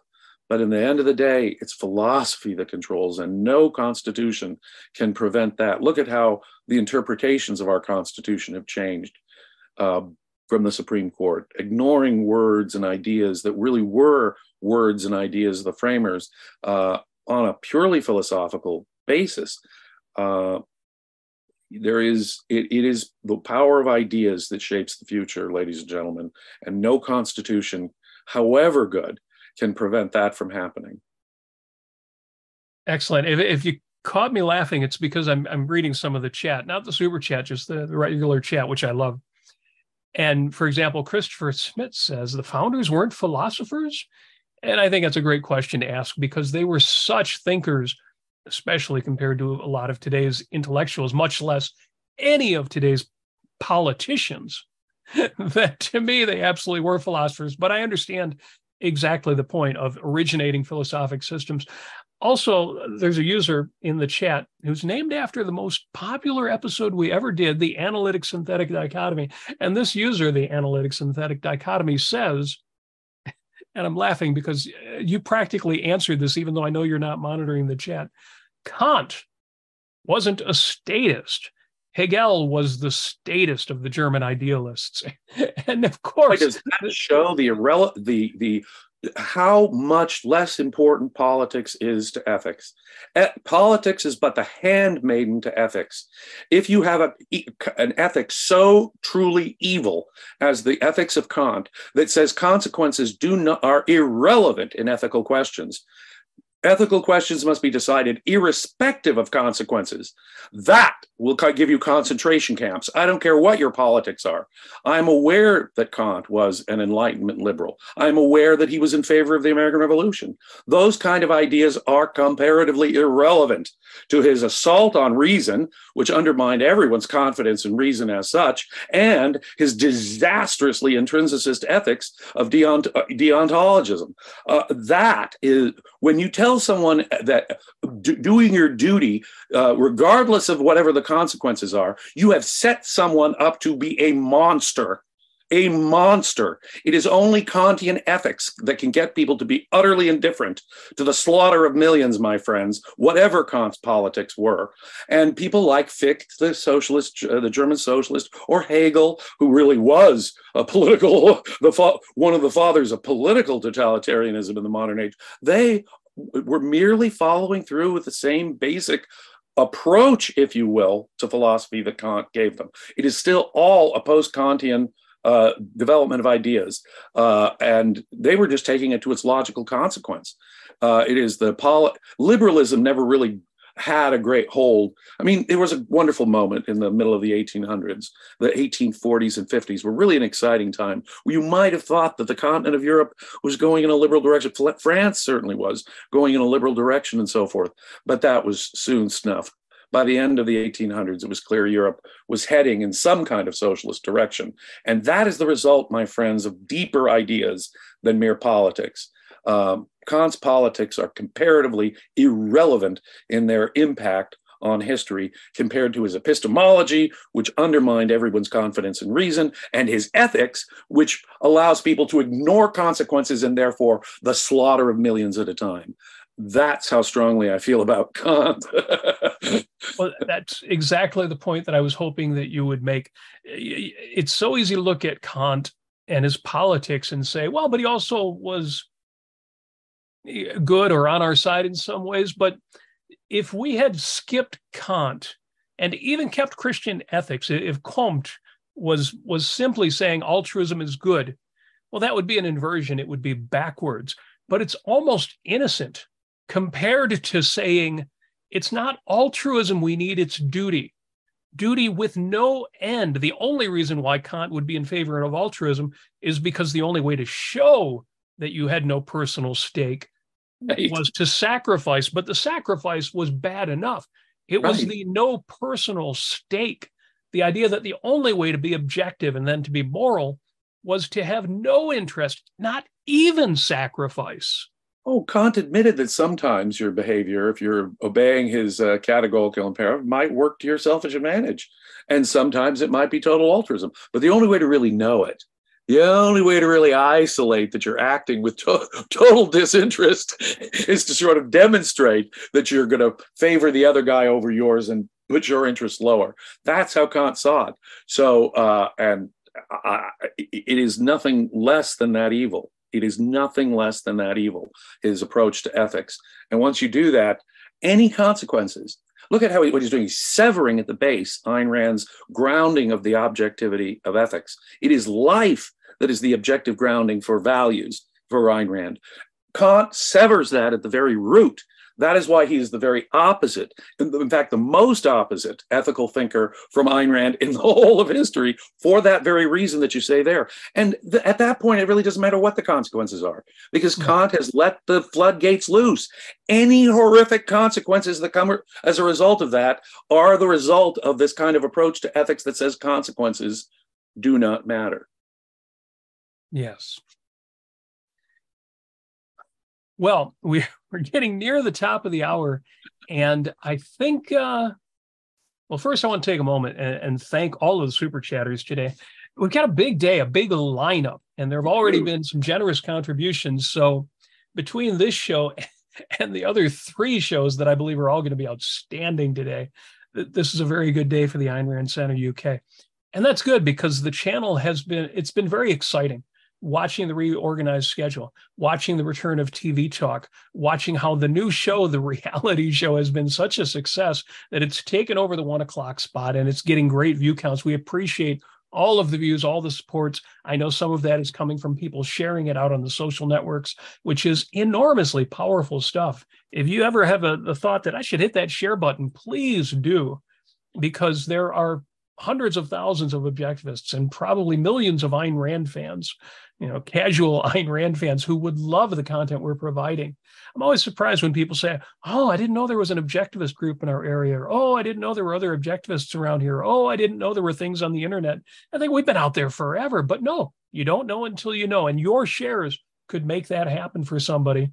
but in the end of the day, it's philosophy that controls, and no Constitution can prevent that. Look at how the interpretations of our Constitution have changed from the Supreme Court, ignoring words and ideas that really were words and ideas of the framers on a purely philosophical basis. It is the power of ideas that shapes the future, ladies and gentlemen, and no constitution, however good, can prevent that from happening. Excellent. If you caught me laughing, it's because I'm reading some of the chat, not the super chat, just the regular chat, which I love. And for example, Christopher Smith says, the founders weren't philosophers? And I think that's a great question to ask, because they were such thinkers, especially compared to a lot of today's intellectuals, much less any of today's politicians, that to me, they absolutely were philosophers. But I understand exactly the point of originating philosophic systems. Also, there's a user in the chat who's named after the most popular episode we ever did, the analytic synthetic dichotomy. And this user, the analytic synthetic dichotomy, says, and I'm laughing because you practically answered this, even though I know you're not monitoring the chat, Kant wasn't a statist. Hegel was the statist of the German idealists. And of course— does that show how much less important politics is to ethics? Politics is but the handmaiden to ethics. If you have an ethics so truly evil as the ethics of Kant, that says consequences are irrelevant in ethical questions, ethical questions must be decided irrespective of consequences. That will give you concentration camps. I don't care what your politics are. I'm aware that Kant was an Enlightenment liberal. I'm aware that he was in favor of the American Revolution. Those kind of ideas are comparatively irrelevant to his assault on reason, which undermined everyone's confidence in reason as such, and his disastrously intrinsicist ethics of deontologism. That is, when you tell someone that doing your duty, regardless of whatever the consequences are, you have set someone up to be a monster. A monster. It is only Kantian ethics that can get people to be utterly indifferent to the slaughter of millions, my friends, whatever Kant's politics were. And people like Fichte, the German socialist, or Hegel, who really was a political, one of the fathers of political totalitarianism in the modern age, they were merely following through with the same basic approach, if you will, to philosophy that Kant gave them. It is still all a post-Kantian development of ideas. And they were just taking it to its logical consequence. It is liberalism never really had a great hold. I mean, there was a wonderful moment in the middle of the 1800s. The 1840s and 50s were really an exciting time. You might have thought that the continent of Europe was going in a liberal direction. France certainly was going in a liberal direction and so forth, but that was soon snuffed. By the end of the 1800s, it was clear Europe was heading in some kind of socialist direction. And that is the result, my friends, of deeper ideas than mere politics. Kant's politics are comparatively irrelevant in their impact on history compared to his epistemology, which undermined everyone's confidence in reason, and his ethics, which allows people to ignore consequences and therefore the slaughter of millions at a time. That's how strongly I feel about Kant. Well, that's exactly the point that I was hoping that you would make. It's so easy to look at Kant and his politics and say, well, but he also was good or on our side in some ways. But if we had skipped Kant and even kept Christian ethics, if Comte was simply saying altruism is good, well, that would be an inversion. It would be backwards. But it's almost innocent compared to saying it's not altruism we need, it's duty. Duty with no end. The only reason why Kant would be in favor of altruism is because the only way to show that you had no personal stake was to sacrifice, but the sacrifice was bad enough. It was the no personal stake. The idea that the only way to be objective and then to be moral was to have no interest, not even sacrifice. Oh, Kant admitted that sometimes your behavior, if you're obeying his categorical imperative, might work to your selfish advantage. And sometimes it might be total altruism. But the only way to really know it, the only way to really isolate that you're acting with total disinterest is to sort of demonstrate that you're going to favor the other guy over yours and put your interests lower. That's how Kant saw it. So, it is nothing less than that evil. It is nothing less than that evil, his approach to ethics. And once you do that, any consequences, look at how what he's doing. He's severing at the base Ayn Rand's grounding of the objectivity of ethics. It is life that is the objective grounding for values for Ayn Rand. Kant severs that at the very root. That is why he is the very opposite, in fact, the most opposite ethical thinker from Ayn Rand in the whole of history, for that very reason that you say there. And at that point, it really doesn't matter what the consequences are, because Kant has let the floodgates loose. Any horrific consequences that come as a result of that are the result of this kind of approach to ethics that says consequences do not matter. Yes. Well, we're getting near the top of the hour, and I think, well, first I want to take a moment and thank all of the super chatters today. We've got a big day, a big lineup, and there have already been some generous contributions. So between this show and the other three shows that I believe are all going to be outstanding today, this is a very good day for the Ayn Rand Center UK. And that's good, because the channel it's been very exciting. Watching the reorganized schedule, watching the return of TV Talk, watching how the new show, the reality show, has been such a success that it's taken over the 1 o'clock spot, and it's getting great view counts. We appreciate all of the views, all the supports. I know some of that is coming from people sharing it out on the social networks, which is enormously powerful stuff. If you ever have a thought that I should hit that share button, please do, because there are hundreds of thousands of objectivists and probably millions of Ayn Rand fans, casual Ayn Rand fans who would love the content we're providing. I'm always surprised when people say, oh, I didn't know there was an objectivist group in our area. Or, oh, I didn't know there were other objectivists around here. Oh, I didn't know there were things on the internet. I think we've been out there forever, but no, you don't know until you know. And your shares could make that happen for somebody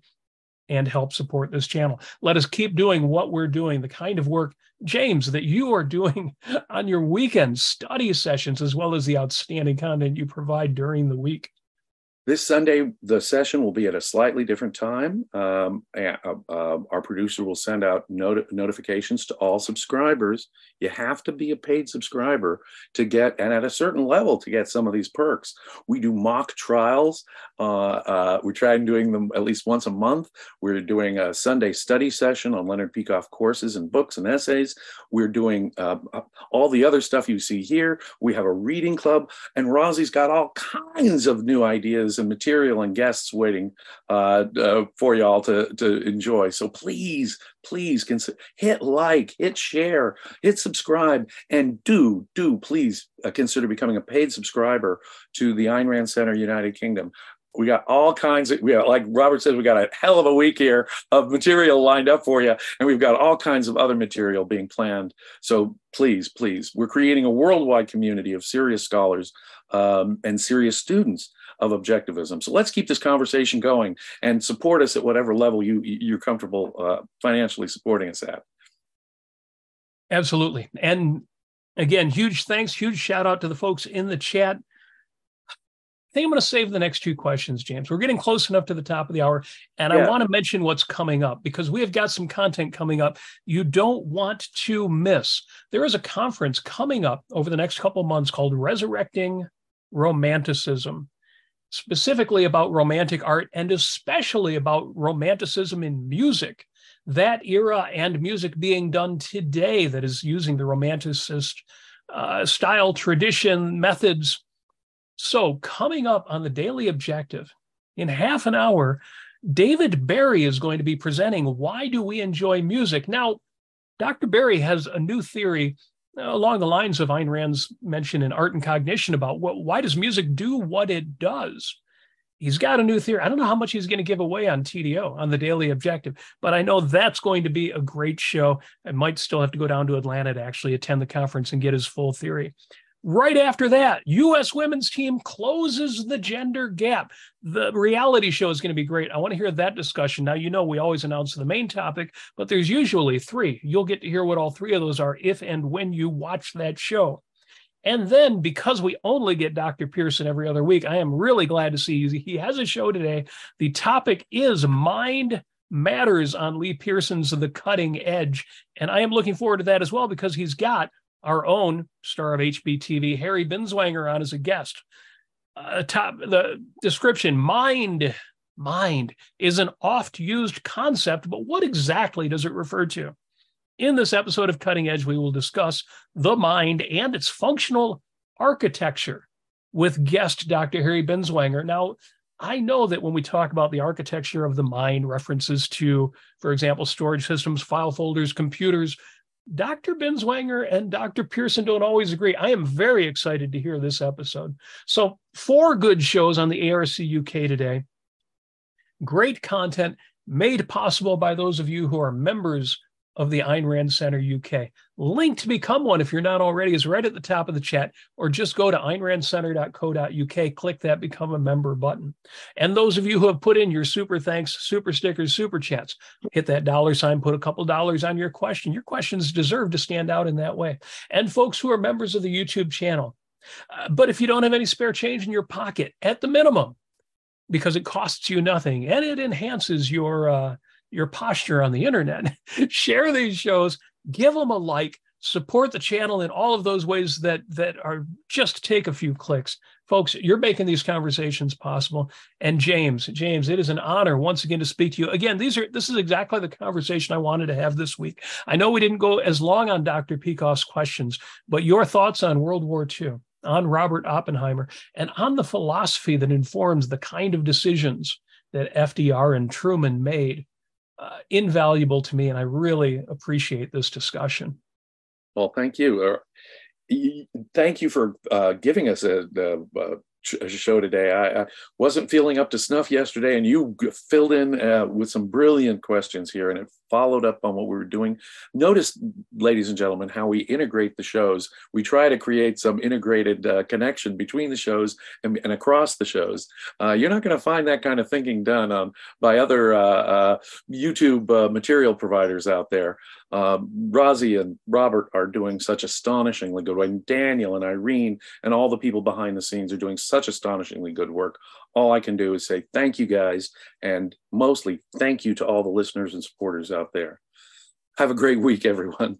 and help support this channel. Let us keep doing what we're doing, the kind of work, James, that you are doing on your weekend study sessions, as well as the outstanding content you provide during the week. This Sunday, the session will be at a slightly different time. Our producer will send out notifications to all subscribers. You have to be a paid subscriber to get, and at a certain level, to get some of these perks. We do mock trials. We're trying doing them at least once a month. We're doing a Sunday study session on Leonard Peikoff courses and books and essays. We're doing all the other stuff you see here. We have a reading club, and Rosie's got all kinds of new ideas and material and guests waiting for y'all to enjoy. So please consider, hit like, hit share, hit subscribe, and do please consider becoming a paid subscriber to the Ayn Rand Center United Kingdom. We got all kinds of, like Robert says, we got a hell of a week here of material lined up for you. And we've got all kinds of other material being planned. So please, we're creating a worldwide community of serious scholars and serious students of objectivism. So let's keep this conversation going and support us at whatever level you're comfortable financially supporting us at. Absolutely. And again, huge thanks, huge shout out to the folks in the chat. I think I'm going to save the next two questions, James. We're getting close enough to the top of the hour, and I want to mention what's coming up because we have got some content coming up you don't want to miss. There is a conference coming up over the next couple of months called Resurrecting Romanticism, specifically about romantic art and especially about romanticism in music, that era and music being done today that is using the romanticist style, tradition, methods. So coming up on The Daily Objective, in half an hour, David Barry is going to be presenting Why Do We Enjoy Music? Now, Dr. Barry has a new theory along the lines of Ayn Rand's mention in Art and Cognition about why does music do what it does? He's got a new theory. I don't know how much he's going to give away on TDO, on The Daily Objective, but I know that's going to be a great show. I might still have to go down to Atlanta to actually attend the conference and get his full theory. Right after that, U.S. women's team closes the gender gap. The reality show is going to be great. I want to hear that discussion. Now, you know, we always announce the main topic, but there's usually three. You'll get to hear what all three of those are if and when you watch that show. And then because we only get Dr. Pearson every other week, I am really glad to see he has a show today. The topic is Mind Matters on Lee Pearson's The Cutting Edge. And I am looking forward to that as well because he's got our own star of HBTV, Harry Binswanger, on as a guest. Top the description, mind is an oft-used concept, but what exactly does it refer to? In this episode of Cutting Edge, we will discuss the mind and its functional architecture with guest Dr. Harry Binswanger. Now, I know that when we talk about the architecture of the mind, references to, for example, storage systems, file folders, computers, Dr. Binswanger and Dr. Pearson don't always agree. I am very excited to hear this episode. So 4 good shows on the ARC UK today. Great content made possible by those of you who are members of the Ayn Rand Center UK. Link to become one, if you're not already, is right at the top of the chat, or just go to aynrandcenter.co.uk, click that Become a Member button. And those of you who have put in your super thanks, super stickers, super chats, hit that $, put a couple dollars on your question. Your questions deserve to stand out in that way. And folks who are members of the YouTube channel. But if you don't have any spare change in your pocket, at the minimum, because it costs you nothing and it enhances your posture on the internet, share these shows, give them a like, support the channel in all of those ways that are just take a few clicks. Folks, you're making these conversations possible. And James, it is an honor once again to speak to you. Again, this is exactly the conversation I wanted to have this week. I know we didn't go as long on Dr. Peikoff's questions, but your thoughts on World War II, on Robert Oppenheimer, and on the philosophy that informs the kind of decisions that FDR and Truman made, invaluable to me, and I really appreciate this discussion. Well, thank you. Thank you for giving us a show today. I wasn't feeling up to snuff yesterday, and you filled in with some brilliant questions here, and it followed up on what we were doing. Notice, ladies and gentlemen, how we integrate the shows. We try to create some integrated connection between the shows and across the shows. You're not going to find that kind of thinking done by other YouTube material providers out there. Rosie and Robert are doing such astonishingly good work, and Daniel and Irene and all the people behind the scenes are doing such astonishingly good work. All I can do is say thank you guys, and mostly thank you to all the listeners and supporters out there. Have a great week, everyone.